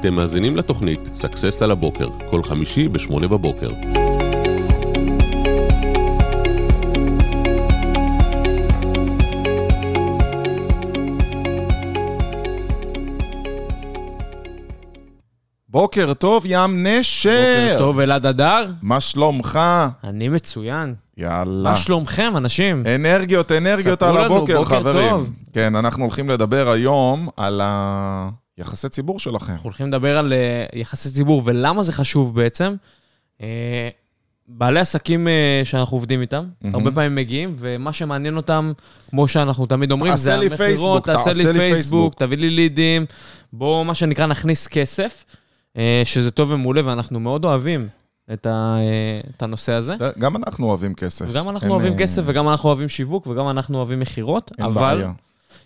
אתם מאזינים לתוכנית סקסס על הבוקר, כל חמישי ב-8 בבוקר. בוקר טוב, ים נשר. בוקר טוב, אלעד הדר. מה שלומך? אני מצוין. יאללה. מה שלומכם, אנשים? אנרגיות, אנרגיות על הבוקר, חברים. כן, אנחנו הולכים לדבר היום על יחסי ציבור שלכם. אנחנו הולכים לדבר על יחסי ציבור, ולמה זה חשוב בעצם. בעלי עסקים שאנחנו עובדים איתם, הרבה פעמים מגיעים, ומה שמעניין אותם, כמו שאנחנו תמיד אומרים, זה המחירות, תעשה לי פייסבוק, תביא לי לידים, בואו מה שנקרא נכניס כסף, שזה טוב ומעולה, ואנחנו מאוד אוהבים את הנושא הזה. גם אנחנו אוהבים כסף. גם אנחנו אוהבים כסף, וגם אנחנו אוהבים שיווק, וגם אנחנו אוהבים מחירות, אבל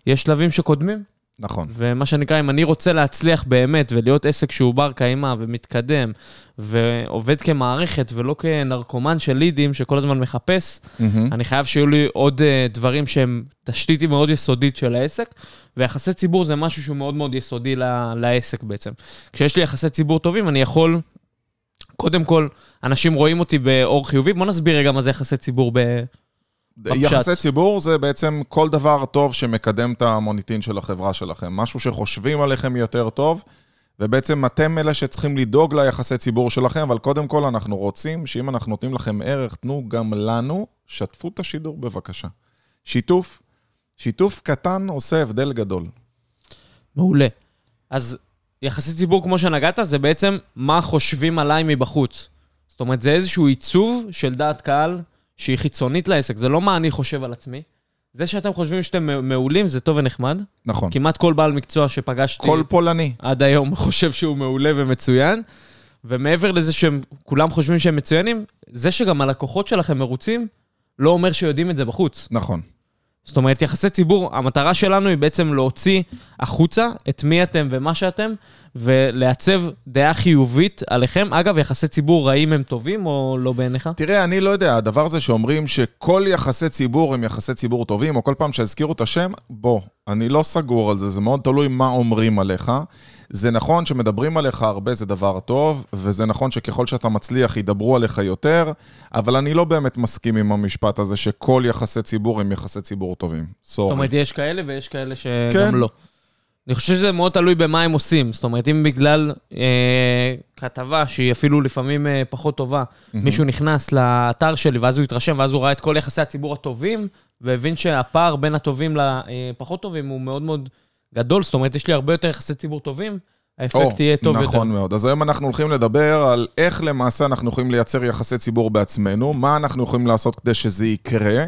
יש שלבים שקודמים. נכון. ומה שנקרא, אם אני רוצה להצליח באמת, ולהיות עסק שהוא בר קיימה ומתקדם, ועובד כמערכת ולא כנרקומן של לידים שכל הזמן מחפש, אני חייב שיהיו לי עוד דברים שהם תשתיתי מאוד יסודית של העסק, ויחסי ציבור זה משהו שהוא מאוד מאוד יסודי לעסק בעצם. כשיש לי יחסי ציבור טובים, אני יכול, קודם כל, אנשים רואים אותי באור חיובי, בוא נסביר רגע מה זה יחסי ציבור יחסי ציבור זה בעצם כל דבר טוב שמקדם את המוניטין של החברה שלכם, משהו שחושבים עליכם יותר טוב, ובעצם אתם אלה שצריכים לדאוג ליחסי ציבור שלכם, אבל קודם כל אנחנו רוצים שאם אנחנו נותנים לכם ערך, תנו גם לנו, שתפו את השידור בבקשה. שיתוף קטן עושה הבדל גדול. מעולה. אז יחסי ציבור כמו שנגעת, זה בעצם מה חושבים עליי מבחוץ. זאת אומרת, זה איזשהו עיצוב של דעת קהל, שהיא חיצונית לעסק, זה לא מה אני חושב על עצמי, זה שאתם חושבים שאתם מעולים, זה טוב ונחמד. נכון. כמעט כל בעל מקצוע שפגשתי, כל פולני. עד היום חושב שהוא מעולה ומצוין, ומעבר לזה שהם כולם חושבים שהם מצוינים, זה שגם הלקוחות שלכם מרוצים, לא אומר שיודעים את זה בחוץ. נכון. זאת אומרת, יחסי ציבור, המטרה שלנו היא בעצם להוציא החוצה את מי אתם ומה שאתם, ולעצב דעה חיובית עליכם. אגב, יחסי ציבור, האם הם טובים או לא בעיניך? תראה, אני לא יודע, הדבר הזה שאומרים שכל יחסי ציבור הם יחסי ציבור טובים, או כל פעם שהזכירו את השם, בוא, אני לא סגור על זה, זה מאוד תלוי מה אומרים עליך. זה נכון שמדברים עליך הרבה, זה דבר טוב, וזה נכון שככל שאתה מצליח ידברו עליך יותר, אבל אני לא באמת מסכים עם המשפט הזה שכל יחסי ציבור הם יחסי ציבור טובים. זאת אומרת, יש כאלה ויש כאלה שגם לא. אני חושב שזה מאוד תלוי במה הם עושים. זאת אומרת, אם בגלל כתבה שהיא אפילו לפעמים פחות טובה, מישהו נכנס לאתר שלי ואז הוא התרשם, ואז הוא ראה את כל יחסי הציבור הטובים, והבין שהפער בין הטובים לפחות טובים הוא מאוד מאוד גדול, זאת אומרת, יש לי הרבה יותר יחסי ציבור טובים, האפקט יהיה טוב יותר. נכון מאוד. אז היום אנחנו הולכים לדבר על איך למעשה אנחנו יכולים לייצר יחסי ציבור בעצמנו, מה אנחנו יכולים לעשות כדי שזה יקרה.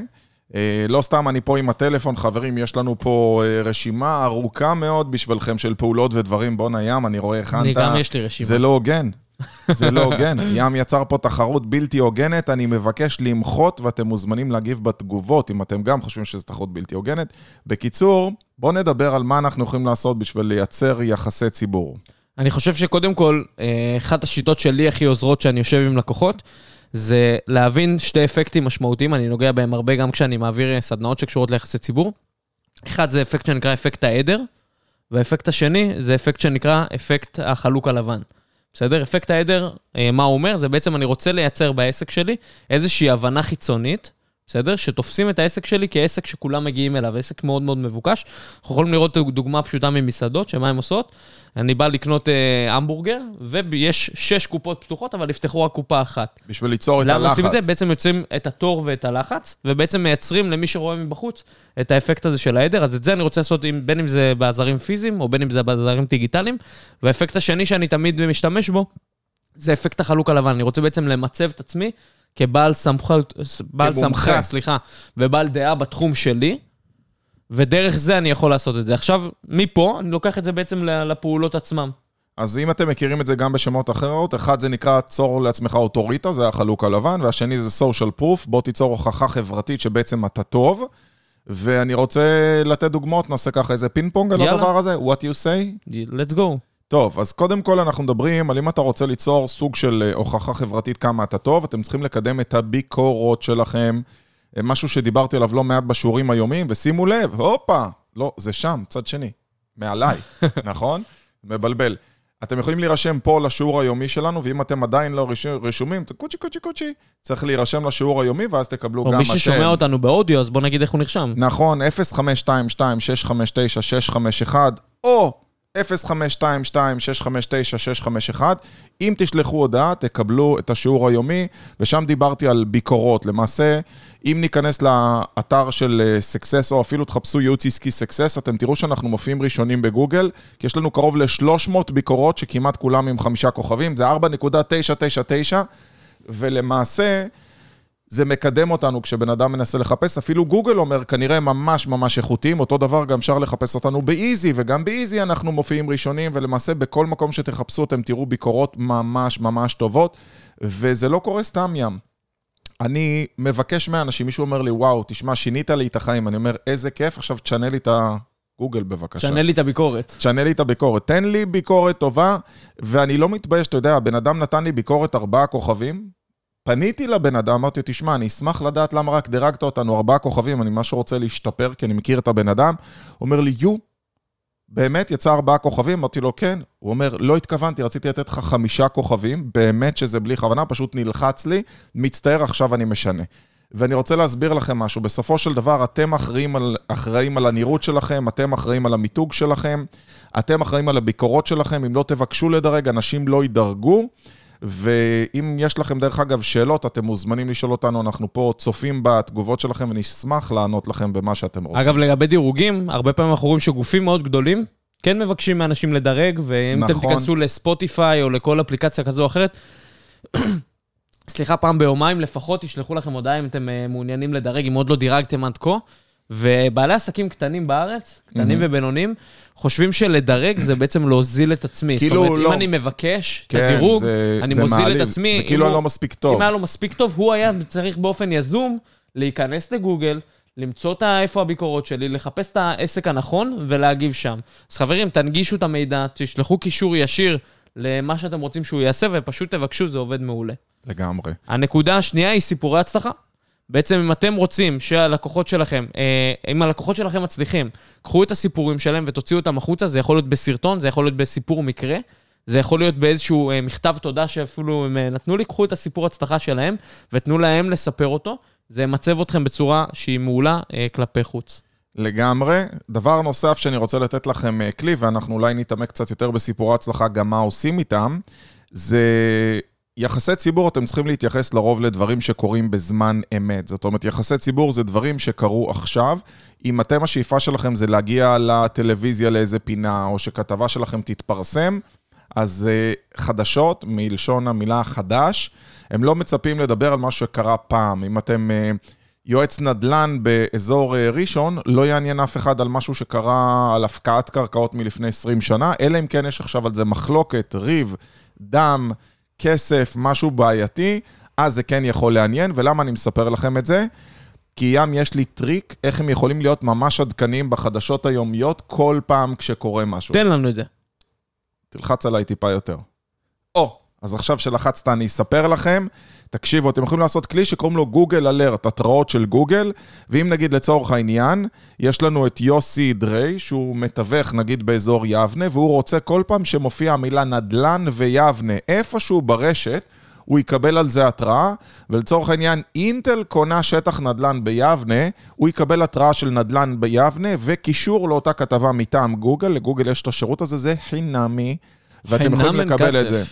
לא סתם, אני פה עם הטלפון, חברים, יש לנו פה רשימה ארוכה מאוד בשבילכם של פעולות ודברים. בוא נים, אני רואה חנתה. אני גם יש לי רשימה. זה לא הוגן. זה לא הוגן. ים יצר פה תחרות בלתי הוגנת, אני מבקש למחות, ואתם מוזמנים להגיב בתגובות, אם אתם גם חושבים שזו תחרות בלתי הוגנת. בקיצור, בואו נדבר על מה אנחנו יכולים לעשות בשביל לייצר יחסי ציבור. אני חושב שקודם כל, אחת השיטות שלי הכי עוזרות שאני יושב עם לקוחות, זה להבין שתי אפקטים משמעותיים, אני נוגע בהם הרבה גם כשאני מעביר סדנאות שקשורות ליחסי ציבור. אחד זה אפקט שנקרא אפקט העדר, והאפקט השני זה אפקט שנקרא אפקט החלוק הלבן. בסדר? אפקט העדר, מה הוא אומר? זה בעצם אני רוצה לייצר בעסק שלי איזושהי הבנה חיצונית, בסדר? שתופסים את העסק שלי כעסק שכולם מגיעים אליו, עסק מאוד מאוד מבוקש. אנחנו יכולים לראות דוגמה פשוטה ממסעדות, שמה הם עושות? אני בא לקנות המבורגר, ויש 6 קופות פתוחות, אבל יפתחו רק קופה אחת. בשביל ליצור את הלחץ. למה עושים את זה? בעצם יוצאים את התור ואת הלחץ, ובעצם מייצרים למי שרואה מבחוץ את האפקט הזה של העדר. אז את זה אני רוצה לעשות בין אם זה בעזרים פיזיים, או בין אם זה בעזרים דיגיטליים. והאפקט השני שאני תמיד משתמש בו, זה אפקט החלוק הלבן. אני רוצה בעצם למצב את עצמי כבעל סמכה, ובעל דעה בתחום שלי, ודרך זה אני יכול לעשות את זה. עכשיו, מפה, אני לוקח את זה בעצם לפעולות עצמם. אז אם אתם מכירים את זה גם בשמות אחרות, אחד זה נקרא צור לעצמך אוטוריטה, זה החלוק הלבן, והשני זה social proof, בוא תיצור הוכחה חברתית שבעצם אתה טוב, ואני רוצה לתת דוגמאות, נעשה ככה איזה פין פונג על הדבר הזה, what you say? let's go. טוב, אז קודם כל אנחנו מדברים על אם אתה רוצה ליצור סוג של הוכחה חברתית כמה אתה טוב, אתם צריכים לקדם את הביקורות שלכם, משהו שדיברתי עליו לא מעט בשיעורים היומיים, ושימו לב, הופה, לא, זה שם, צד שני, מעליי, נכון? מבלבל. אתם יכולים להירשם פה לשיעור היומי שלנו, ואם אתם עדיין לא רשומים, קוצ'י, קוצ'י, קוצ'י, צריך להירשם לשיעור היומי, ואז תקבלו גם אתם. או מי ששומע אותנו באודיו, אז בוא נגיד איך הוא נרשם. נכון, 0522-659-651, או 0522-659-651. אם תשלחו הודעה, תקבלו את השיעור היומי, ושם דיברתי על ביקורות. למעשה, אם ניכנס לאתר של סקסס, או אפילו תחפשו ייעוץ עסקי סקסס, אתם תראו שאנחנו מופיעים ראשונים בגוגל, כי יש לנו קרוב ל-300 ביקורות, שכמעט כולם עם 5 כוכבים, זה 4.999, ולמעשה, זה מקדם אותנו כשבן אדם מנסה לחפש, אפילו גוגל אומר, כנראה ממש ממש איכותיים, אותו דבר גם אפשר לחפש אותנו באיזי, וגם באיזי אנחנו מופיעים ראשונים, ולמעשה בכל מקום שתחפשו אתם תראו ביקורות ממש ממש טובות, וזה לא קורה סתם ים. אני מבקש מהאנשים, מישהו אומר לי, וואו, תשמע, שינית לי את החיים, אני אומר, איזה כיף, עכשיו תשנה לי את ה... גוגל בבקשה. תשנה לי את הביקורת. תשנה לי את הביקורת. תן לי ביקורת טובה, ואני לא מתבייש, אתה יודע, בן אדם נתן לי ביקורת 4 כוכבים, פניתי לבן אדם, אמרתי, תשמע, אני אשמח לדעת למה רק דרגת אותנו 4 כוכבים, אני ממש רוצה להשתפר, כי אני מכיר את הבן אדם. הוא אומר לי, יו, באמת יצא 4 כוכבים? אמרתי לו, כן. הוא אומר, לא התכוונתי, רציתי לתת לך 5 כוכבים, באמת שזה בלי כוונה, פשוט נלחץ לי, מצטער, עכשיו אני משנה. ואני רוצה להסביר לכם משהו, בסופו של דבר, אתם אחראים על הנראות שלכם, אתם אחראים על המיתוג שלכם, אתם אחראים על הביקורות שלכם, אם לא תבקשו לדרג, אנשים לא ידרגו. ואם יש לכם דרך אגב שאלות, אתם מוזמנים לשאול אותנו, אנחנו פה צופים בתגובות שלכם, ונשמח לענות לכם במה שאתם רוצים. אגב, לגבי דירוגים, הרבה פעמים אנחנו רואים שגופים מאוד גדולים, כן מבקשים מאנשים לדרג, ואם אתם תיכנסו לספוטיפיי או לכל אפליקציה כזו או אחרת, סליחה, פעם ביומיים לפחות ישלחו לכם הודעה אם אתם מעוניינים לדרג, אם עוד לא דירגתם עד כה, ובעלי עסקים קטנים בארץ, קטנים ובינונים, חושבים שלדרג זה בעצם להוזיל את עצמי. זאת אומרת, אם אני מבקש את הדירוג, אני מוזיל את עצמי. זה כאילו לא מספיק טוב. אם היה לו מספיק טוב, הוא היה צריך באופן יזום להיכנס לגוגל, למצוא איפה הביקורות שלי, לחפש את העסק הנכון ולהגיב שם. אז חברים, תנגישו את המידע, תשלחו קישור ישיר למה שאתם רוצים שהוא יעשה, ופשוט תבקשו, זה עובד מעולה. לגמרי. הנקודה השנייה היא סיפורי הצלחה. בעצם אם אתם רוצים שהלקוחות שלכם, אם הלקוחות שלכם מצליחים, קחו את הסיפורים שלהם ותוציאו אותם החוצה, זה יכול להיות בסרטון, זה יכול להיות בסיפור מקרה, זה יכול להיות באיזשהו מכתב תודה שאפילו הם נתנו לי, קחו את הסיפור הצלחה שלהם ותנו להם לספר אותו, זה מצב אתכם בצורה שהיא מעולה כלפי חוץ. לגמרי. דבר נוסף שאני רוצה לתת לכם כלי, ואנחנו אולי נתעמק קצת יותר בסיפורי הצלחה, גם מה עושים איתם, זה... יחסי ציבור, אתם צריכים להתייחס לרוב לדברים שקורים בזמן אמת. זאת אומרת, יחסי ציבור זה דברים שקרו עכשיו. אם אתם השאיפה שלכם זה להגיע לטלוויזיה לאיזה פינה, או שכתבה שלכם תתפרסם, אז חדשות, מלשון המילה חדש, הם לא מצפים לדבר על מה שקרה פעם. אם אתם יועץ נדל"ן באזור ראשון, לא יעניין אף אחד על משהו שקרה על הפקעת קרקעות מלפני 20 שנה, אלא אם כן יש עכשיו על זה מחלוקת, ריב, דם, כסף, משהו בעייתי, אז זה כן יכול לעניין, ולמה אני מספר לכם את זה? כי ים יש לי טריק, איך הם יכולים להיות ממש עדכנים בחדשות היומיות, כל פעם כשקורה משהו. תן לנו את זה. תלחץ עליי טיפה יותר. אז עכשיו שלחצת, אני אספר לכם, תקשיבו, אתם יכולים לעשות כלי שקוראים לו Google Alert, התראות של גוגל, ואם נגיד לצורך העניין, יש לנו את יוסי דרי, שהוא מתווך נגיד באזור יבנה, והוא רוצה כל פעם שמופיע המילה נדלן ויבנה, איפשהו ברשת, הוא יקבל על זה התראה, ולצורך העניין, אינטל קונה שטח נדלן ביבנה, הוא יקבל התראה של נדלן ביבנה, וקישור לאותה כתבה מטעם גוגל, לגוגל יש את השירות הזה, זה חינמי, ואתם יכולים לקבל את זה.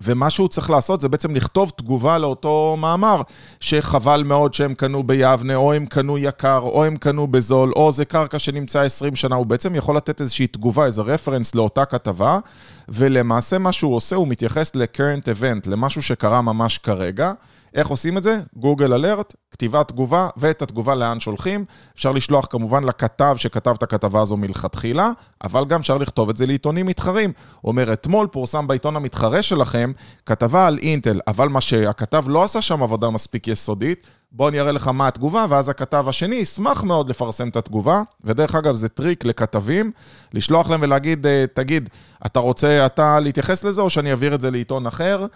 ומה שהוא צריך לעשות זה בעצם לכתוב תגובה לאותו מאמר, שחבל מאוד שהם קנו ביבנה, או הם קנו יקר, או הם קנו בזול, או זה קרקע שנמצא 20 שנה, הוא בעצם יכול לתת איזושהי תגובה, איזה רפרנס לאותה כתבה, ולמעשה מה שהוא עושה, הוא מתייחס ל-current event, למשהו שקרה ממש כרגע. איך עושים את זה? Google Alert, כתיבת תגובה, ואת התגובה לאן שולחים. אפשר לשלוח כמובן לכתב שכתב את הכתבה הזו מלכתחילה, אבל גם אפשר לכתוב את זה לעיתונים מתחרים. אומר, אתמול פורסם בעיתון המתחרה שלכם, כתבה על אינטל, אבל מה שהכתב לא עשה שם עבודה מספיק יסודית, בוא אני אראה לך מה התגובה, ואז הכתב השני ישמח מאוד לפרסם את התגובה, ודרך אגב זה טריק לכתבים, לשלוח להם ולהגיד, תגיד, אתה רוצה אתה להתייחס לזה, או שאני אעביר את זה לעיתון אחר?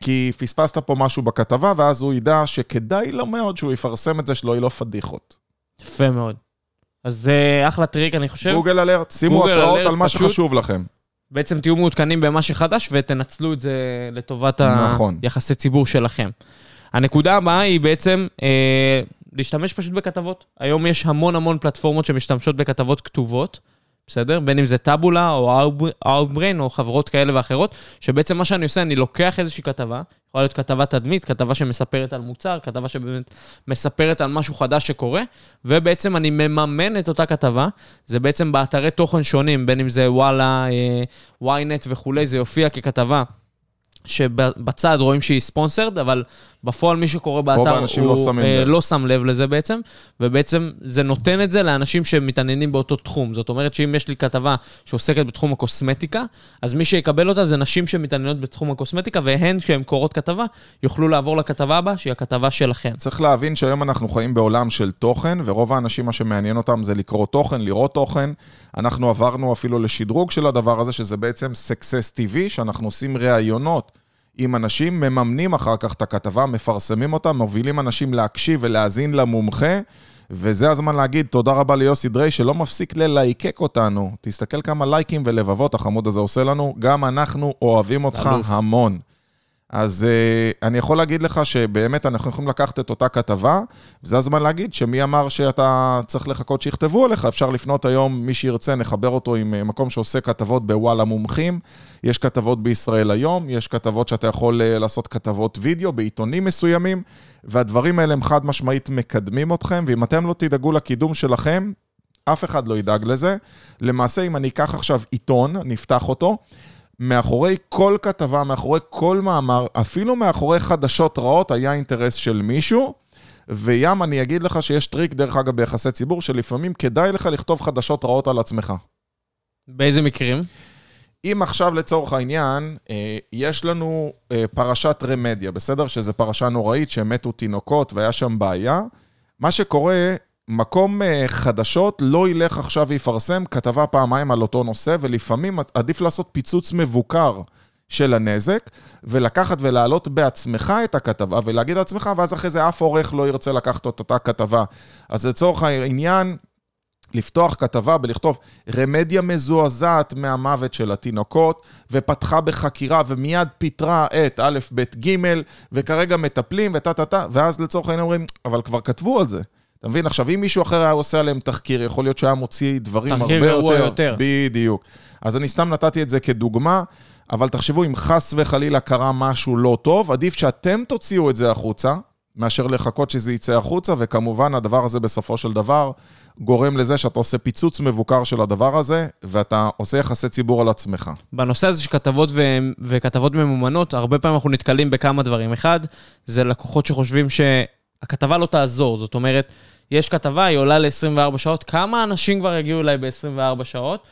כי פספסת פה משהו בכתבה, ואז הוא ידע שכדאי לו מאוד שהוא יפרסם את זה, שלא יהיו לו פדיחות. יפה מאוד. אז זה אחלה טריק, אני חושב. גוגל אלרט, שימו התראות על מה שחשוב לכם. בעצם תהיו מעודכנים במה שחדש, ותנצלו את זה לטובת היחסי ציבור שלכם. הנקודה הבאה היא בעצם להשתמש פשוט בכתבות. היום יש המון המון פלטפורמות שמשתמשות בכתבות כתובות, בסדר? בין אם זה טאבולה או Outbrain או חברות כאלה ואחרות, שבעצם מה שאני עושה, אני לוקח איזושהי כתבה, יכולה להיות כתבה תדמית, כתבה שמספרת על מוצר, כתבה שבאמת מספרת על משהו חדש שקורה, ובעצם אני מממן את אותה כתבה, זה בעצם באתרי תוכן שונים, בין אם זה וואלה, Ynet וכולי, זה יופיע ככתבה, שבצד רואים שהיא ספונסרד, אבל בפועל מי שקורא באתר הוא לא שם לב לזה בעצם, ובעצם זה נותן את זה לאנשים שמתעניינים באותו תחום. זאת אומרת שאם יש לי כתבה שעוסקת בתחום הקוסמטיקה, אז מי שיקבל אותה זה נשים שמתעניינות בתחום הקוסמטיקה, והן כשהן קוראות כתבה, יוכלו לעבור לכתבה הבאה, שהיא הכתבה שלכם. צריך להבין שהיום אנחנו חיים בעולם של תוכן, ורוב האנשים מה שמעניין אותם זה לקרוא תוכן, לראות תוכן. אנחנו עברנו אפילו לשדרוג של הדבר הזה, שזה בעצם Success TV, שאנחנו עושים ראיונות עם אנשים, מממנים אחר כך את הכתבה, מפרסמים אותה, מובילים אנשים להקשיב ולהזין למומחה, וזה הזמן להגיד תודה רבה ליוסי דרי, שלא מפסיק ללהיקק אותנו. תסתכל כמה לייקים ולבבות החמוד הזה עושה לנו, גם אנחנו אוהבים אותך המון. אז אני יכול להגיד לך שבאמת אנחנו יכולים לקחת את אותה כתבה, וזה הזמן להגיד שמי אמר שאתה צריך לחכות שיכתבו עליך, אפשר לפנות היום מי שירצה, נחבר אותו עם מקום שעושה כתבות בוואלה מומחים, יש כתבות בישראל היום, יש כתבות שאתה יכול לעשות כתבות וידאו בעיתונים מסוימים, והדברים האלה הם חד משמעית מקדמים אתכם, ואם אתם לא תדאגו לקידום שלכם, אף אחד לא ידאג לזה. למעשה אם אני אקח עכשיו עיתון, נפתח אותו, מאחורי כל כתבה, מאחורי כל מאמר, אפילו מאחורי חדשות רעות, היה אינטרס של מישהו, וים אני אגיד לך שיש טריק דרך אגב ביחסי ציבור, שלפעמים כדאי לך לכתוב חדשות רעות על עצמך. באיזה מקרים? אם עכשיו לצורך העניין, יש לנו פרשת רמדיה, בסדר? שזה פרשה נוראית שמתו תינוקות והיה שם בעיה. מה שקורה, מקום חדשות לא ילך עכשיו ויפרסם כתבה פעמיים על אותו נושא, ולפעמים עדיף לעשות פיצוץ מבוקר של הנזק, ולקחת ולהעלות בעצמך את הכתבה, ולהגיד לעצמך, ואז אחרי זה אף עורך לא ירצה לקחת את אותה כתבה. אז לצורך העניין, לפתוח כתבה ולכתוב רמדיה מזועזעת מהמוות של התינוקות, ופתחה בחקירה ומיד פיתרה את א' ב' ג' וכרגע מטפלים וטטטה, ואז לצורך העניין אומרים, אבל כבר כתבו על זה. אתה מבין, עכשיו, אם מישהו אחר היה עושה עליהם תחקיר, יכול להיות שהיה מוציא דברים הרבה יותר. בדיוק. אז אני סתם נתתי את זה כדוגמה, אבל תחשבו, אם חס וחלילה קרה משהו לא טוב, עדיף שאתם תוציאו את זה החוצה, מאשר לחכות שזה יצא החוצה, וכמובן הדבר הזה בסופו של דבר גורם לזה שאתה עושה פיצוץ מבוקר של הדבר הזה, ואתה עושה יחסי ציבור על עצמך. בנושא הזה שכתבות וכתבות ממומנות, הרבה פעמים אנחנו נתקלים בכמה דברים. אחד, זה לקוחות שחושבים ש הכתבה לא תעזור, זאת אומרת, יש כתבה, היא עולה ל-24 שעות, כמה אנשים כבר יגיעו אליי ב-24 שעות,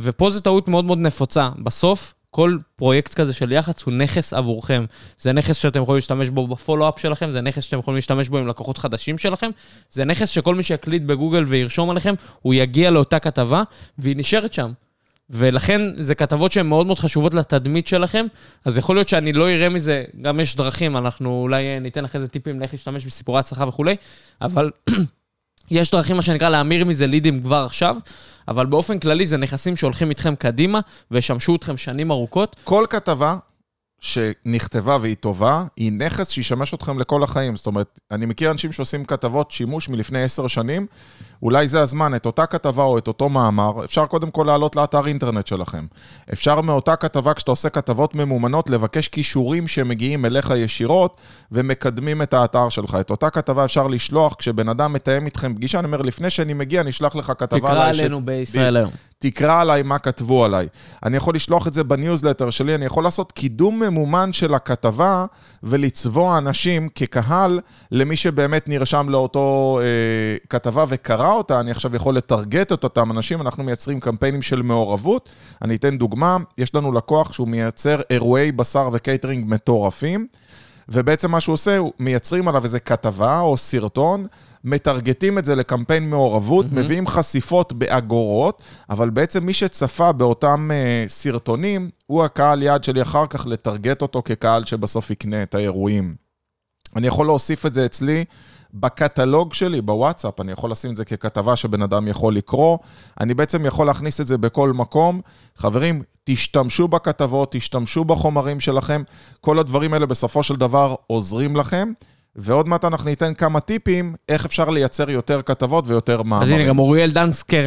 ופה זו טעות מאוד מאוד נפוצה. בסוף, כל פרויקט כזה של יח"צ הוא נכס עבורכם. זה נכס שאתם יכולים להשתמש בו בפולו-אפ שלכם, זה נכס שאתם יכולים להשתמש בו עם לקוחות חדשים שלכם, זה נכס שכל מי שיקליט בגוגל וירשום עליכם, הוא יגיע לאותה כתבה, והיא נשארת שם. ולכן זה כתבות שהן מאוד מאוד חשובות לתדמית שלכם, אז יכול להיות שאני לא אראה מזה, גם יש דרכים, אנחנו אולי ניתן אחרי זה טיפים לאיך להשתמש בסיפורי הצלחה וכו', אבל יש דרכים מה שנקרא להמיר מזה לידים כבר עכשיו, אבל באופן כללי זה נכסים שהולכים איתכם קדימה, וישמשו אתכם שנים ארוכות. כל כתבה שנכתבה והיא טובה, היא נכס שישמש אתכם לכל החיים. זאת אומרת, אני מכיר אנשים שעושים כתבות שימוש מלפני 10 שנים, אולי זה הזמן, את אותה כתבה או את אותו מאמר, אפשר קודם כל לעלות לאתר אינטרנט שלכם. אפשר מאותה כתבה, כשאתה עושה כתבות ממומנות, לבקש קישורים שמגיעים אליך ישירות, ומקדמים את האתר שלך. את אותה כתבה אפשר לשלוח, כשבן אדם מתאם איתכם פגישה, אני אומר, לפני שאני מגיע, אני אשלח לך כתבה. תקרא עלינו בישראל היום. תקרא עליי מה כתבו עליי. אני יכול לשלוח את זה בניוזלטר שלי, אני יכול לעשות קידום ממומן של הכתבה, ולצבוע אנשים כקהל, למי שבאמת נרשם לאותו כתבה וקרא אותה. אני עכשיו יכול לטרגט את אותם אנשים, אנחנו מייצרים קמפיינים של מעורבות. אני אתן דוגמה, יש לנו לקוח שהוא מייצר אירועי בשר וקייטרינג מטורפים, ובעצם מה שהוא עושה, מייצרים עליו איזה כתבה או סרטון, מטרגטים את זה לקמפיין מעורבות, מביאים חשיפות באגורות, אבל בעצם מי שצפה באותם סרטונים, הוא הקהל יעד שלי אחר כך לטרגט אותו כקהל שבסוף יקנה את האירועים. אני יכול להוסיף את זה אצלי, בקטלוג שלי, בוואטסאפ, אני יכול לשים את זה ככתבה שבן אדם יכול לקרוא, אני בעצם יכול להכניס את זה בכל מקום. חברים, תשתמשו בכתבות, תשתמשו בחומרים שלכם, כל הדברים האלה בסופו של דבר עוזרים לכם, ועוד מעט אנחנו ניתן כמה טיפים, איך אפשר לייצר יותר כתבות ויותר מאמרים. אז הנה, גם אוריאל דנסקר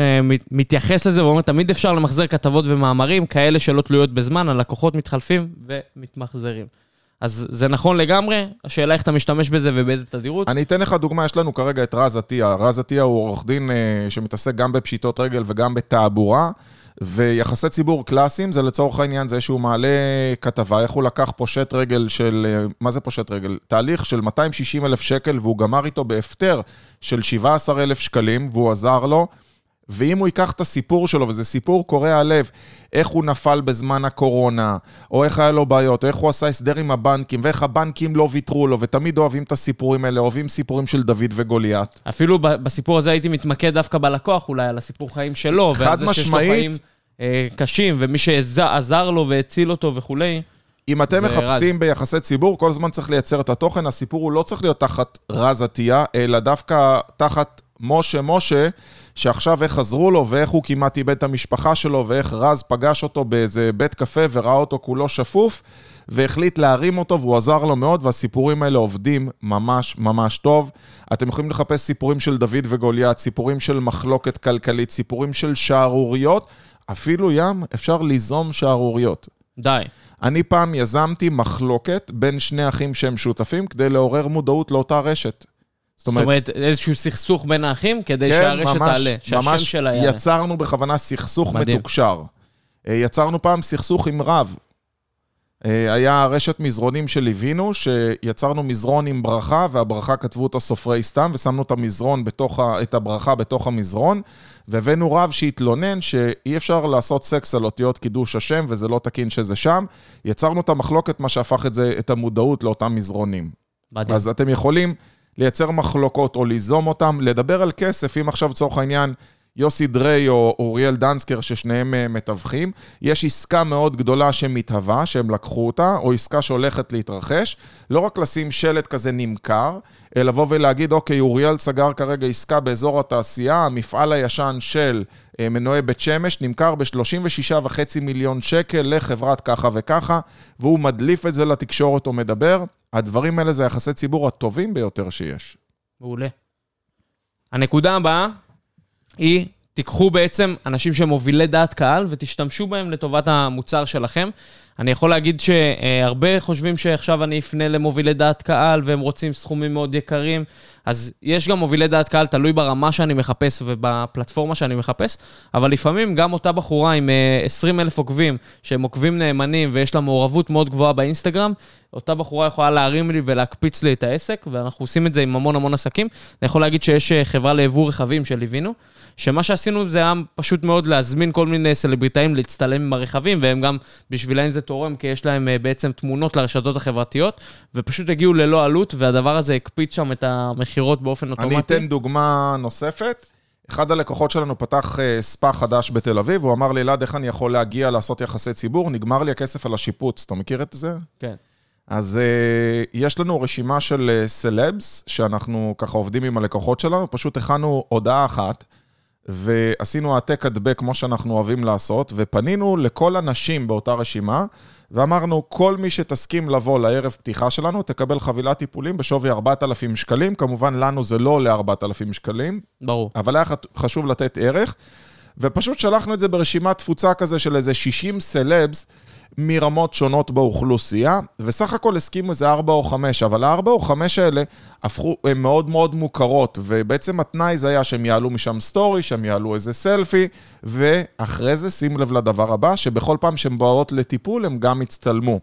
מתייחס לזה, ואומר, תמיד אפשר למחזר כתבות ומאמרים, כאלה שלא תלויות בזמן, הלקוחות מתחלפים ומתמחזרים. אז זה נכון לגמרי, השאלה איך אתה משתמש בזה ובאיזה תדירות. אני אתן לך דוגמה, יש לנו כרגע את רז עתיה. רז עתיה הוא עורך דין שמתעסק גם בפשיטות רגל וגם בתעבורה, ויחסי ציבור קלאסיים, זה לצורך העניין, זה שהוא מעלה כתבה, איך הוא לקח פושט רגל של, מה זה פושט רגל? תהליך של 260,000 שקל, והוא גמר איתו בהפטר של 17,000 שקלים, והוא עזר לו, ואם הוא ייקח את הסיפור שלו, וזה סיפור קורע הלב, איך הוא נפל בזמן הקורונה, או איך היה לו בעיות, או איך הוא עשה הסדר עם הבנקים, ואיך הבנקים לא ויתרו לו, ותמיד אוהבים את הסיפורים האלה, אוהבים סיפורים של דוד וגוליית. אפילו בסיפור הזה הייתי מתמקד דווקא בלקוח, אולי על הסיפור חיים שלו, ועל זה שיש לו חיים קשים, ומי שעזר לו והציל אותו וכו'. אם אתם מחפשים ביחסי ציבור, כל הזמן צריך לייצר את התוכן, הסיפור הוא לא צריך להיות תחת רז עתיה, אלא דווקא תחת משה, שעכשיו איך חזרו לו, ואיך הוא כמעט איבד את המשפחה שלו, ואיך רז פגש אותו באיזה בית קפה, וראה אותו כולו שפוף, והחליט להרים אותו, והוא עזר לו מאוד, והסיפורים האלה עובדים ממש ממש טוב. אתם יכולים לחפש סיפורים של דוד וגוליית, סיפורים של מחלוקת כלכלית, סיפורים של שערוריות, אפילו ים אפשר ליזום שערוריות. די. אני פעם יזמתי מחלוקת בין שני אחים שהם שותפים, כדי לעורר מודעות לאותה רשת. זאת אומרת, איזשהו סכסוך בין האחים, כדי כן, שהרשת תעלה, שהשם שלה יעלה. יצרנו בכוונה סכסוך מדהים. מתוקשר. יצרנו פעם סכסוך עם רב. היה רשת מזרונים שליווינו, שיצרנו מזרון עם ברכה, והברכה כתבו אותה סופרי סתם, ושמנו את המזרון בתוך, את הברכה בתוך המזרון, והבאנו רב שהתלונן שאי אפשר לעשות סקס על אותיות קידוש השם, וזה לא תקין שזה שם. יצרנו את המחלוקת, מה שהפך את זה, את המודעות לאותם מזרונים. מדהים. אז אתם יכולים לייצר מחלוקות או ליזום אותם, לדבר על כסף, אם עכשיו צורך העניין יוסי דרי או אוריאל דנסקר, ששניהם מתווכים, יש עסקה מאוד גדולה שמתהווה, שהם לקחו אותה, או עסקה שהולכת להתרחש, לא רק לשים שלט כזה נמכר, אלא לבוא ולהגיד, אוקיי, אוריאל סגר כרגע עסקה באזור התעשייה, המפעל הישן של מנועי בית שמש, נמכר ב36.5 מיליון שקל לחברת ככה וככה, והוא מדליף את זה לתקשורת ומדבר, הדברים האלה זה יחסי ציבור הטובים ביותר שיש. מעולה. הנקודה הבאה היא, תיקחו בעצם אנשים שמובילי דעת קהל, ותשתמשו בהם לטובת המוצר שלכם. אני יכול להגיד שהרבה חושבים שעכשיו אני אפנה למובילי דעת קהל, והם רוצים סכומים מאוד יקרים, אז יש גם מובילי דעת קהל, תלוי ברמה שאני מחפש ובפלטפורמה שאני מחפש, אבל לפעמים גם אותה בחורה עם 20,000 עוקבים, שהם עוקבים נאמנים ויש לה מעורבות מאוד גבוהה באינסטגרם, אותה בחורה יכולה להרים לי ולהקפיץ לי את העסק, ואנחנו עושים את זה עם המון המון עסקים. אני יכול להגיד שיש חברה לעבור רכבים שליווינו, שמה שעשינו זה היה פשוט מאוד להזמין כל מיני סלבריטאים להצטלם עם הרכבים, והם גם בשבילהם זה תורם, כי יש להם בעצם תמונות לרשתות החברתיות, ופשוט הגיעו ללא עלות, והדבר הזה הקפיץ שם את המחירות באופן אוטומטי. אני אתן דוגמה נוספת. אחד הלקוחות שלנו פתח ספה חדש בתל אביב, הוא אמר לי, אלעד, איך אני יכול להגיע לעשות יחסי ציבור? נגמר לי הכסף על השיפוץ. אתה מכיר את זה? כן. אז יש לנו רשימה של סלבס, שאנחנו ככה עובדים עם הלקוחות שלנו, פשוט הכנו הודעה אחת, ועשינו העתק הדבק כמו שאנחנו אוהבים לעשות, ופנינו לכל הנשים באותה רשימה, ואמרנו, כל מי שתסכים לבוא לערב פתיחה שלנו, תקבל חבילת טיפולים בשווי 4,000 שקלים, כמובן לנו זה לא ל-4,000 שקלים, ברור. אבל היה חשוב לתת ערך, ופשוט שלחנו את זה ברשימת תפוצה כזה של איזה 60 סלבס, מרמות שונות באוכלוסייה, וסך הכל הסכימו איזה 4 או 5, אבל ה4 או 5 האלה הפכו, הן מאוד מאוד מוכרות, ובעצם התנאי זה היה שהם יעלו משם סטורי, שהם יעלו איזה סלפי, ואחרי זה שים לב לדבר הבא, שבכל פעם שהן באות לטיפול, הם גם הצטלמו.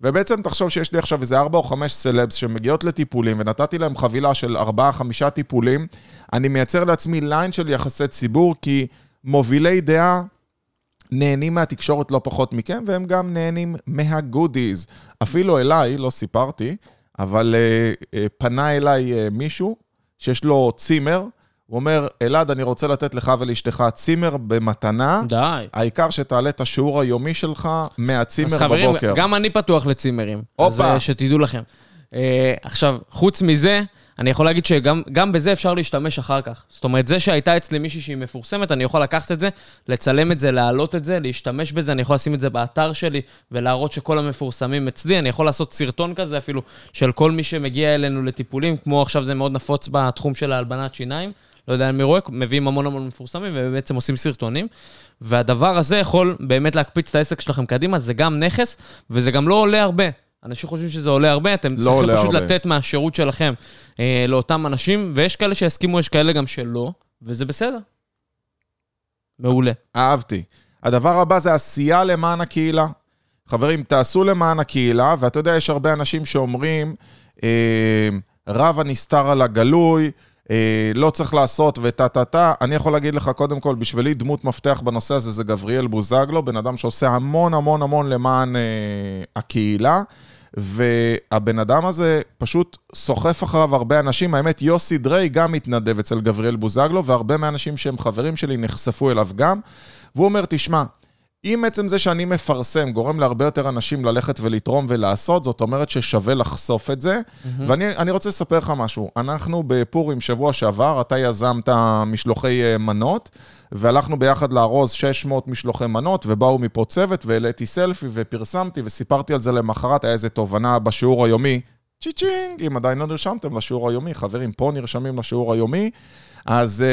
ובעצם תחשוב שיש לי עכשיו איזה 4 או 5 סלבס שמגיעות לטיפולים, ונתתי להם חבילה של 4-5 טיפולים, אני מייצר לעצמי ליין של יחסי ציבור, כי מובילי דעה, נהנים מהתקשורת לא פחות מכם, והם גם נהנים מהגודיז. אפילו אליי, לא סיפרתי, אבל פנה אליי מישהו שיש לו צימר, הוא אומר, אלעד, אני רוצה לתת לך ולאשתך צימר במתנה, די. העיקר שתעלה את השיעור היומי שלך מהצימר אז חברים, בבוקר. גם אני פתוח לצימרים, אז שתדעו לכם. עכשיו, חוץ מזה, אני יכול להגיד שגם בזה אפשר להשתמש אחר כך. זאת אומרת, זה שהייתה אצלי מישהי שהיא מפורסמת, אני יכול לקחת את זה, לצלם את זה, להעלות את זה, להשתמש בזה, אני יכול לשים את זה באתר שלי, ולהראות שכל המפורסמים אצלי, אני יכול לעשות סרטון כזה אפילו, של כל מי שמגיע אלינו לטיפולים, כמו עכשיו זה מאוד נפוץ בתחום של ההלבנת שיניים, לא יודע, אני רואה, מביאים המון המון מפורסמים, ובעצם עושים סרטונים, והדבר הזה יכול באמת להקפיץ את העסק שלכם קדימה, זה גם נכס, וזה גם לא עולה הרבה. אנשים חושבים שזה עולה הרבה, אתם צריכים פשוט לתת מהשירות שלכם לאותם אנשים, ויש כאלה שיסכימו, יש כאלה גם שלא, וזה בסדר. מעולה. אהבתי. הדבר הבא זה עשייה למען הקהילה. חברים, תעשו למען הקהילה, ואתה יודע, יש הרבה אנשים שאומרים, רב הנסתר על הגלוי, לא צריך לעשות וטה-טה-טה, אני יכול להגיד לך קודם כל, בשבילי דמות מפתח בנושא הזה זה גבריאל בוזגלו, בן אדם שעושה המון המון המון למען הקהילה, והבן אדם הזה פשוט סוחף אחריו הרבה אנשים, האמת יוסי דרי גם התנדב אצל גבריאל בוזגלו, והרבה מהאנשים שהם חברים שלי נחשפו אליו גם, והוא אומר תשמע, אם עצם זה שאני מפרסם, גורם להרבה יותר אנשים ללכת ולתרום ולעשות, זאת אומרת ששווה לחשוף את זה, ואני רוצה לספר לך משהו, אנחנו בפורים שבוע שעבר, אתה יזמת משלוחי מנות, והלכנו ביחד לארוז 600 משלוחי מנות, ובאו מפה צוות, והעליתי סלפי ופרסמתי, וסיפרתי על זה למחרת, היה איזו תובנה בשיעור היומי, צ'יצ'ינג, אם עדיין לא נרשמתם לשיעור היומי, חברים פה נרשמים לשיעור היומי, אז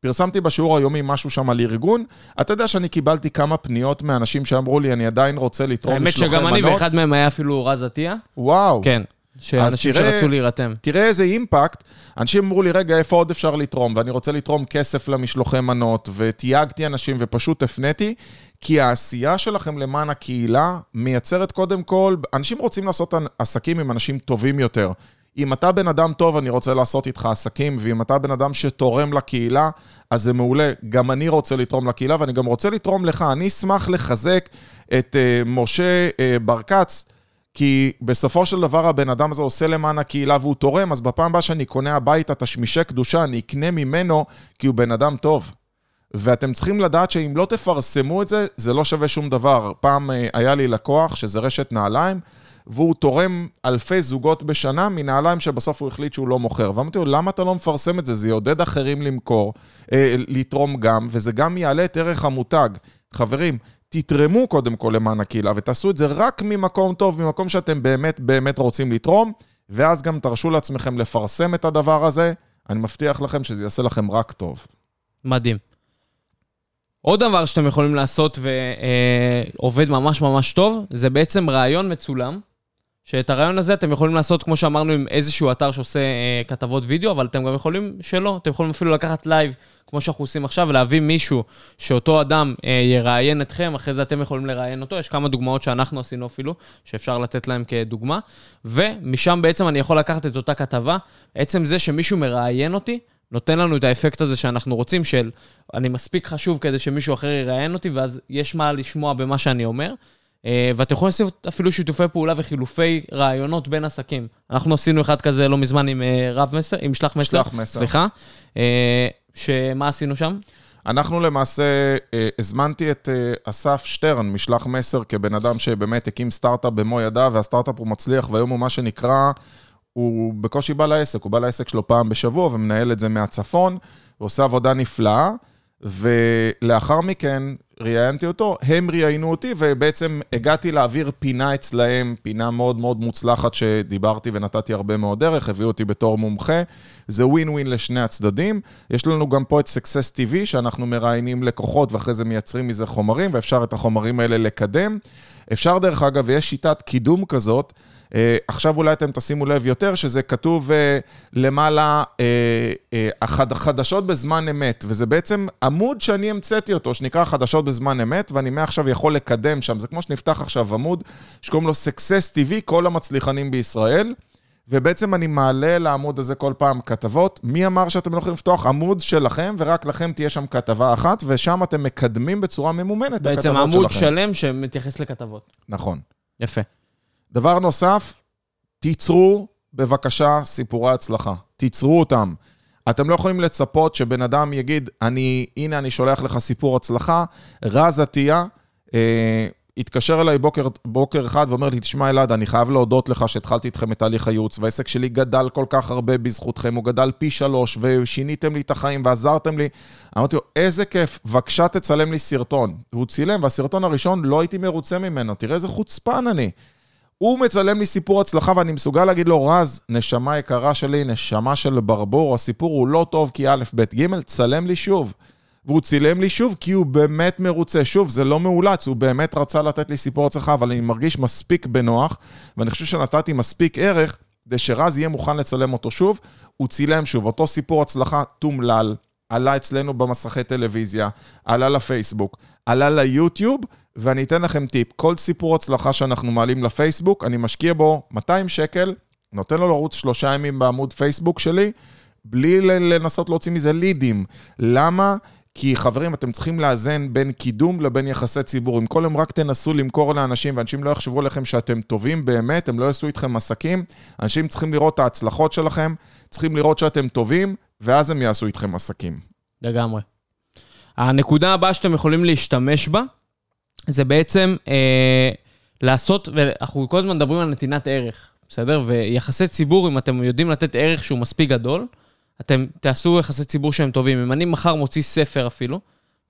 פרסמתי בשיעור היומי משהו שם על ארגון, אתה יודע שאני קיבלתי כמה פניות מאנשים שאמרו לי, אני עדיין רוצה לתרום משלוחי מנות. האמת שגם אני ואחד מהם היה אפילו רז עתיה. וואו. כן, שאנשים שרצו להירתם. תראה איזה אימפקט, אנשים אמרו לי, רגע, איפה עוד אפשר לתרום? ואני רוצה לתרום כסף למשלוחי מנות, ותייגתי אנשים ופשוט הפניתי, כי העשייה שלכם למען הקהילה מייצרת קודם כל, אנשים רוצים לעשות עסקים עם אנשים טובים יותר. אם אתה בן אדם טוב, אני רוצה לעשות איתך עסקים, ואם אתה בן אדם שתורם לקהילה, אז זה מעולה. גם אני רוצה לתרום לקהילה, ואני גם רוצה לתרום לך. אני אשמח לחזק את משה ברקץ, כי בסופו של דבר הבן אדם הזה עושה למען הקהילה, והוא תורם, אז בפעם הבאה שאני קונה הביתה תשמישי קדושה, אני אקנה ממנו, כי הוא בן אדם טוב. ואתם צריכים לדעת שאם לא תפרסמו את זה, זה לא שווה שום דבר. פעם היה לי לקוח, שזה רשת נעליים, והוא תורם אלפי זוגות בשנה מנעליים שבסוף הוא החליט שהוא לא מוכר. ואמרתי לו, למה אתה לא מפרסם את זה? זה יעודד אחרים למכור, לתרום גם, וזה גם יעלה את ערך המותג. חברים, תתרמו קודם כל למען הקהילה, ותעשו את זה רק ממקום טוב, ממקום שאתם באמת באמת רוצים לתרום, ואז גם תרשו לעצמכם לפרסם את הדבר הזה. אני מבטיח לכם שזה יעשה לכם רק טוב. מדהים. עוד דבר שאתם יכולים לעשות ועובד ממש ממש טוב, זה בעצם רעיון מצולם. שאת הרעיון הזה אתם יכולים לעשות, כמו שאמרנו, עם איזשהו אתר שעושה כתבות וידאו, אבל אתם גם יכולים שלא, אתם יכולים אפילו לקחת לייב, כמו שאנחנו עושים עכשיו, ולהביא מישהו שאותו אדם יראיין אתכם, אחרי זה אתם יכולים לראיין אותו, יש כמה דוגמאות שאנחנו עשינו אפילו, שאפשר לתת להם כדוגמה, ומשם בעצם אני יכול לקחת את אותה כתבה, עצם זה שמישהו מראיין אותי, נותן לנו את האפקט הזה שאנחנו רוצים, של אני מספיק חשוב כדי שמישהו אחר יראיין אותי, ואז יש מה לשמוע במה שאני אומר, ואתם יכולים לעשות אפילו שיתופי פעולה וחילופי רעיונות בין עסקים. אנחנו עשינו אחד כזה לא מזמן עם שלח מסר. שלח מסר. סליחה. שמה עשינו שם? אנחנו למעשה, הזמנתי את אסף שטרן משלח מסר, כבן אדם שבאמת הקים סטארט-אפ במו ידה, והסטארט-אפ הוא מצליח, והיום הוא מה שנקרא, הוא בקושי בא לעסק, הוא בא לעסק שלו פעם בשבוע, ומנהל את זה מהצפון, ועושה עבודה נפלאה, ולאחר מכן ראיינתי אותו, הם ראיינו אותי, ובעצם הגעתי להעביר פינה אצלהם, פינה מאוד מאוד מוצלחת שדיברתי ונתתי הרבה מאוד דרך, הביאו אותי בתור מומחה, זה ווין ווין לשני הצדדים, יש לנו גם פה את סקסס TV, שאנחנו מראיינים לקוחות, ואחרי זה מייצרים מזה חומרים, ואפשר את החומרים האלה לקדם, אפשר דרך אגב, יש שיטת קידום כזאת, עכשיו אולי אתם תשימו לב יותר, שזה כתוב למעלה חדשות בזמן אמת, וזה בעצם עמוד שאני המצאתי אותו, שנקרא חדשות בזמן אמת, ואני מעכשיו יכול לקדם שם, זה כמו שנפתח עכשיו עמוד, שקוראים לו Success TV, כל המצליחנים בישראל, ובעצם אני מעלה לעמוד הזה כל פעם כתבות, מי אמר שאתם לא יכולים לפתוח עמוד שלכם, ורק לכם תהיה שם כתבה אחת, ושם אתם מקדמים בצורה ממומנת את הכתבות שלכם. בעצם עמוד שלם שמתייחס לכתבות. נכון. יפה. דבר נוסף, תיצרו בבקשה סיפורי הצלחה. תיצרו אותם. אתם לא יכולים לצפות שבן אדם יגיד, הנה אני שולח לך סיפור הצלחה, רז עתיה, התקשר אליי בוקר אחד ואומר לי, תשמע אלעד, אני חייב להודות לך שהתחלתי איתכם את תהליך הייעוץ, והעסק שלי גדל כל כך הרבה בזכותכם, הוא גדל פי 3, ושיניתם לי את החיים ועזרתם לי. אמרתי לו, איזה כיף, בבקשה תצלם לי סרטון. והוא צילם, והסרטון הראשון לא הייתי מרוצה ממנו, תראה איזה חוצפן אני. הוא מצלם לי סיפור הצלחה, ואני מסוגל להגיד לו, רז, נשמה יקרה שלי, נשמה של ברבור, הסיפור הוא לא טוב כי א' ב' ג', צלם לי שוב. והוא צילם לי שוב, כי הוא באמת מרוצה. שוב, זה לא מאולץ, הוא באמת רצה לתת לי סיפור הצלחה, אבל אני מרגיש מספיק בנוח, ואני חושב שנתתי מספיק ערך, כדי שרז יהיה מוכן לצלם אותו שוב, הוא צילם שוב. אותו סיפור הצלחה, תומלל, עלה אצלנו במסכי טלוויזיה, עלה לפייסבוק, עלה ליוטיוב, ואני אתן לכם טיפ, כל סיפור הצלחה שאנחנו מעלים לפייסבוק, אני משקיע בו 200 שקל, נותן לו לרוץ 3 ימים בעמוד פייסבוק שלי, בלי לנסות להוציא מזה לידים. למה? כי חברים, אתם צריכים לאזן בין קידום לבין יחסי ציבור. אם כל הם רק תנסו למכור לאנשים, ואנשים לא יחשבו לכם שאתם טובים באמת, הם לא יעשו איתכם עסקים, אנשים צריכים לראות את ההצלחות שלכם, צריכים לראות שאתם טובים, ואז הם יעשו איתכם עסקים. לגמרי. הנקודה הבאה שאתם יכולים להשתמש בה, זה בעצם לעשות, ואנחנו כל הזמן מדברים על נתינת ערך, בסדר? ויחסי ציבור, אם אתם יודעים לתת ערך שהוא מספיק גדול, אתם תעשו יחסי ציבור שהם טובים. אם אני מחר מוציא ספר אפילו,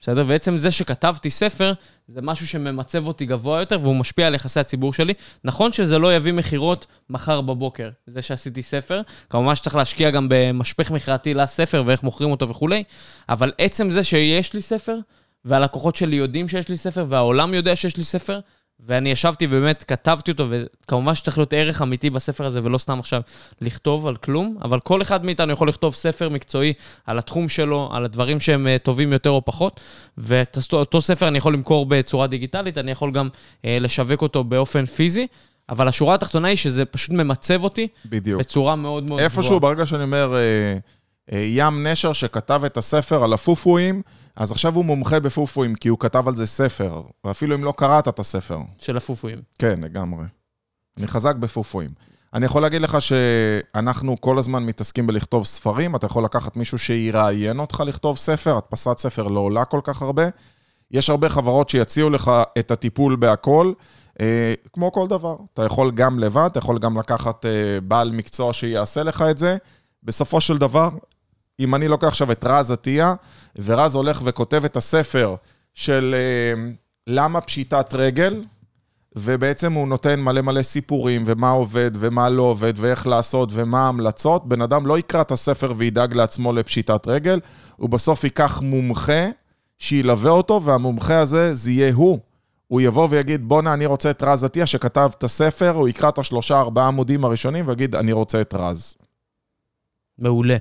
בסדר? בעצם זה שכתבתי ספר, זה משהו שממצב אותי גבוה יותר, והוא משפיע על יחסי הציבור שלי. נכון שזה לא יביא מחירות מחר בבוקר, זה שעשיתי ספר. כמובן שצריך להשקיע גם במשפך מחירתי לספר, ואיך מוכרים אותו וכולי. אבל עצם זה שיש לי ספר, והלקוחות שלי יודעים שיש לי ספר, והעולם יודע שיש לי ספר, ואני ישבתי ובאמת כתבתי אותו, וכמובן שצריך להיות ערך אמיתי בספר הזה, ולא סתם עכשיו לכתוב על כלום, אבל כל אחד מאיתנו יכול לכתוב ספר מקצועי על התחום שלו, על הדברים שהם טובים יותר או פחות, ואותו ספר אני יכול למכור בצורה דיגיטלית, אני יכול גם לשווק אותו באופן פיזי, אבל השורה התחתונה היא שזה פשוט ממצב אותי, בדיוק. בצורה מאוד מאוד איפשהו, גבוהה. ברגע שאני אומר, ים נשר שכתב את הספר על הפופואים, אז עכשיו הוא מומחה בפופואים, כי הוא כתב על זה ספר, ואפילו אם לא קראת את הספר. של הפופואים. כן, לגמרי. אני חזק בפופואים. אני יכול להגיד לך שאנחנו כל הזמן מתעסקים בלכתוב ספרים, אתה יכול לקחת מישהו שיראיין אותך לכתוב ספר, הדפסת ספר לא עולה כל כך הרבה, יש הרבה חברות שיציעו לך את הטיפול בהכל, כמו כל דבר. אתה יכול גם לבד, אתה יכול גם לקחת בעל מקצוע שיעשה לך את זה, בסופו של דבר, אם אני לוקח עכשיו את רז עתיה, ורז הולך וכותב את הספר של למה פשיטת רגל, ובעצם הוא נותן מלא מלא סיפורים, ומה עובד ומה לא עובד, ואיך לעשות ומה ההמלצות, בן אדם לא יקרא את הספר וידאג לעצמו לפשיטת רגל, הוא בסוף ייקח מומחה שילווה אותו, והמומחה הזה זה יהיה הוא. הוא יבוא ויגיד, בונה, אני רוצה את רז עתיה שכתב את הספר, הוא יקרא את 3-4 עמודים הראשונים, ויגיד, אני רוצה את רז. מעולה.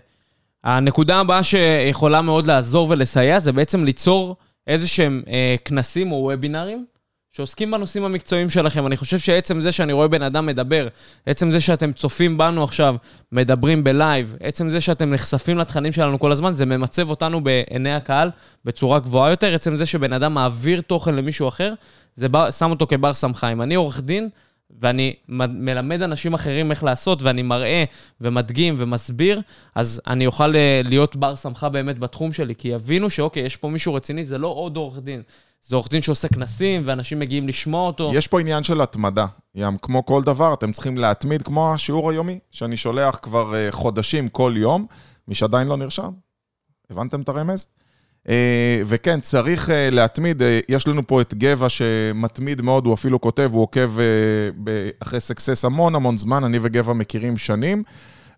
הנקודה הבאה שיכולה מאוד לעזור ולסייע, זה בעצם ליצור איזשהם כנסים או וובינרים, שעוסקים בנושאים המקצועיים שלכם. אני חושב שעצם זה שאני רואה בן אדם מדבר, עצם זה שאתם צופים בנו עכשיו, מדברים בלייב, עצם זה שאתם נחשפים לתכנים שלנו כל הזמן, זה ממצב אותנו בעיני הקהל בצורה גבוהה יותר. עצם זה שבן אדם מעביר תוכן למישהו אחר, זה שם אותו כבר סמכיים. אני עורך דין, ואני מלמד אנשים אחרים איך לעשות, ואני מראה ומדגים ומסביר, אז אני אוכל להיות בר סמכה באמת בתחום שלי, כי יבינו שאוקיי, יש פה מישהו רציני, זה לא עוד עורך דין, זה עורך דין שעושה כנסים, ואנשים מגיעים לשמוע אותו. יש פה עניין של התמדה, ים, כמו כל דבר, אתם צריכים להתמיד כמו השיעור היומי, שאני שולח כבר חודשים כל יום, מי שעדיין לא נרשם, הבנתם את הרמז? וכן, צריך להתמיד, יש לנו פה את גבע שמתמיד מאוד, הוא אפילו כותב, הוא עוקב אחרי סקסס המון זמן, אני וגבע מכירים שנים,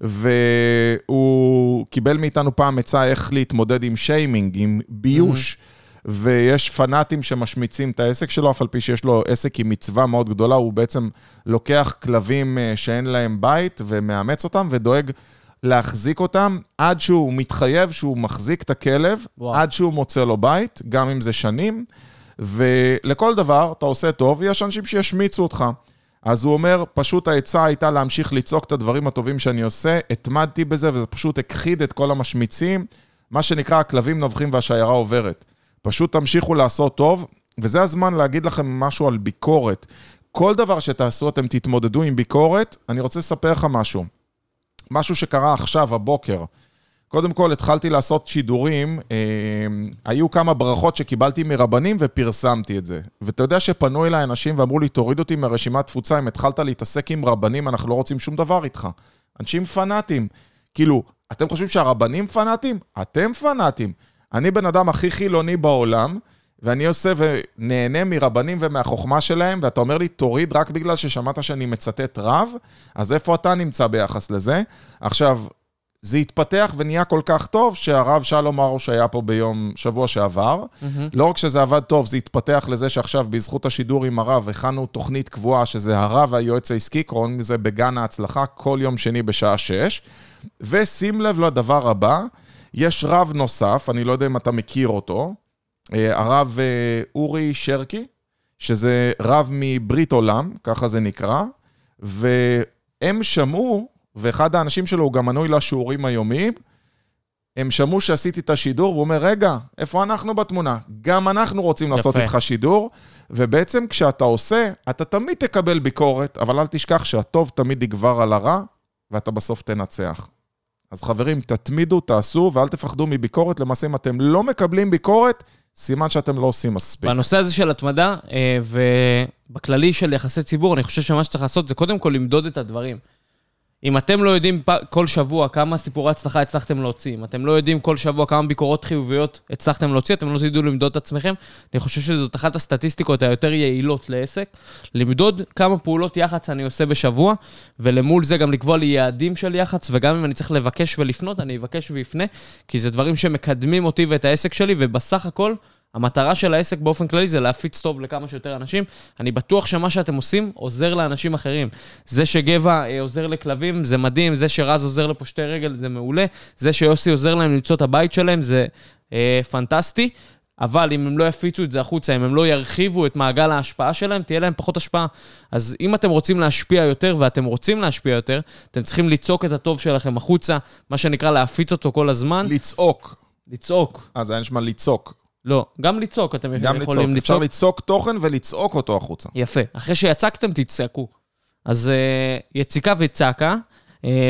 והוא קיבל מאיתנו פעם מצא איך להתמודד עם שיימינג, עם ביוש, ויש פנאטים שמשמיצים את העסק שלו, אף על פי שיש לו עסק עם מצווה מאוד גדולה, הוא בעצם לוקח כלבים שאין להם בית, ומאמץ אותם ודואג להחזיק אותם, עד שהוא מתחייב שהוא מחזיק את הכלב, וואו. עד שהוא מוצא לו בית, גם אם זה שנים, ולכל דבר, אתה עושה טוב, יש אנשים שישמיצו אותך. אז הוא אומר, פשוט ההצעה הייתה להמשיך ליצוק את הדברים הטובים שאני עושה, התמדתי בזה, וזה פשוט הכחיד את כל המשמיצים, מה שנקרא, הכלבים נובחים והשיירה עוברת. פשוט תמשיכו לעשות טוב, וזה הזמן להגיד לכם משהו על ביקורת. כל דבר שתעשו, אתם תתמודדו עם ביקורת, אני רוצה לספר לך משהו. משהו שקרה עכשיו, הבוקר, קודם כל, התחלתי לעשות שידורים, היו כמה ברכות שקיבלתי מרבנים ופרסמתי את זה. ואתה יודע שפנו אליי אנשים ואמרו לי, תוריד אותי מהרשימת תפוצה, אם התחלת להתעסק עם רבנים, אנחנו לא רוצים שום דבר איתך. אנשים פנאטים. כאילו, אתם חושבים שהרבנים פנאטים? אתם פנאטים. אני בן אדם הכי חילוני בעולם, ואני עושה ונהנה מרבנים ומהחוכמה שלהם, ואתה אומר לי, תוריד רק בגלל ששמעת שאני מצטט רב, אז איפה אתה נמצא ביחס לזה? עכשיו, זה התפתח ונהיה כל כך טוב, שהרב שלום ארוש היה פה ביום שבוע שעבר. לא רק שזה עבד טוב, זה התפתח לזה שעכשיו בזכות השידור עם הרב, הכנו תוכנית קבועה שזה הרב והיועץ העסקי, קוראים לזה בגן ההצלחה, כל יום שני בשעה 6. ושים לב לדבר הבא, יש רב נוסף, אני לא יודע אם אתה מכיר אותו, הרב אורי שרקי, שזה רב מברית עולם, ככה זה נקרא, והם שמעו, ואחד האנשים שלו הוא גם מנוי לשיעורים היומיים, הם שמעו שעשיתי את השידור, והוא אומר, רגע, איפה אנחנו בתמונה? גם אנחנו רוצים יפה. לעשות איתך שידור, ובעצם כשאתה עושה, אתה תמיד תקבל ביקורת, אבל אל תשכח שהטוב תמיד יגבר על הרע, ואתה בסוף תנצח. אז חברים, תתמידו, תעשו, ואל תפחדו מביקורת, למעשה אם אתם לא מקבלים ביקורת, סימן שאתם לא עושים מספיק. בנושא הזה של התמדה, ובכללי של יחסי ציבור, אני חושב שמה שצריך לעשות, זה קודם כל למדוד את הדברים. אם אתם לא יודעים כל שבוע כמה סיפורי הצלחה הצלחתם להוציא, אם אתם לא יודעים כל שבוע כמה ביקורות חיוביות הצלחתם להוציא, אתם לא תדעו למדוד את עצמכם. אני חושב שזאת אחת הסטטיסטיקות היותר יעילות לעסק, למדוד כמה פעולות יח"צ אני עושה בשבוע, ולמול זה גם לקבוע לי יעדים של יח"צ, וגם אם אני צריך לבקש ולפנות, אני אבקש ויפנה, כי זה דברים שמקדמים אותי ואת העסק שלי, ובסך הכל, המטרה של העסק באופן כללי זה להפיץ טוב לכמה שיותר אנשים. אני בטוח שמה שאתם עושים עוזר לאנשים אחרים. זה שגבע עוזר לכלבים, זה מדהים. זה שרז עוזר לפושטי רגל, זה מעולה. זה שיוסי עוזר להם למצוא את הבית שלהם, זה פנטסטי. אבל אם הם לא יפיצו את זה החוצה, אם הם לא ירחיבו את מעגל ההשפעה שלהם, תהיה להם פחות השפעה. אז אם אתם רוצים להשפיע יותר, אתם צריכים לצעוק את הטוב שלכם החוצה, מה שנקרא להפיץ אותו כל הזמן. לצעוק. אז אין שמה לצעוק. לא, גם לצעוק, אתם יכולים לצעוק. אפשר לצעוק תוכן ולצעוק אותו החוצה. יפה, אחרי שיצקתם תצעקו. אז יציקה וצעקה,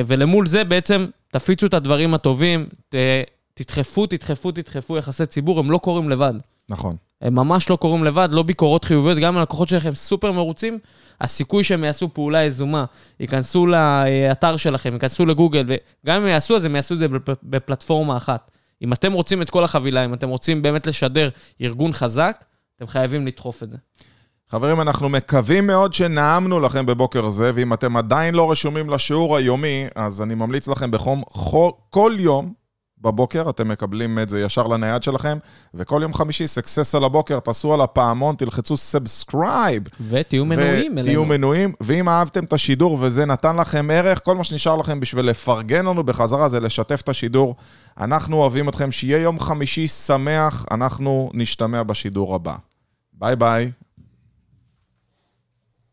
ולמול זה בעצם תפיצו את הדברים הטובים, תדחפו יחסי ציבור, הם לא קוראים לבד. נכון. הם ממש לא קוראים לבד, לא ביקורות חיוביות, גם הלקוחות שלכם סופר מרוצים, הסיכוי שהם יעשו פעולה יזומה, ייכנסו לאתר שלכם, ייכנסו לגוגל, וגם אם יעשו, אז הם יעשו את זה בפלטפורמה אחת. אם אתם רוצים את כל החבילה, אם אתם רוצים באמת לשדר ארגון חזק, אתם חייבים לדחוף את זה. חברים, אנחנו מקווים מאוד שנעמנו לכם בבוקר זה, ואם אתם עדיין לא רשומים לשיעור היומי, אז אני ממליץ לכם בחום כל יום בבוקר, אתם מקבלים את זה ישר לנייד שלכם, וכל יום חמישי, סקסס על הבוקר, תעשו על הפעמון, תלחצו סאבסקרייב. ותהיו מנויים. ואם אהבתם את השידור וזה נתן לכם ערך, כל מה שנשאר לכם בשביל לפרגן לנו בחזרה זה לשתף את השידור. אנחנו אוהבים אתכם, שיהיה יום חמישי שמח, אנחנו נשתמע בשידור הבא. ביי ביי.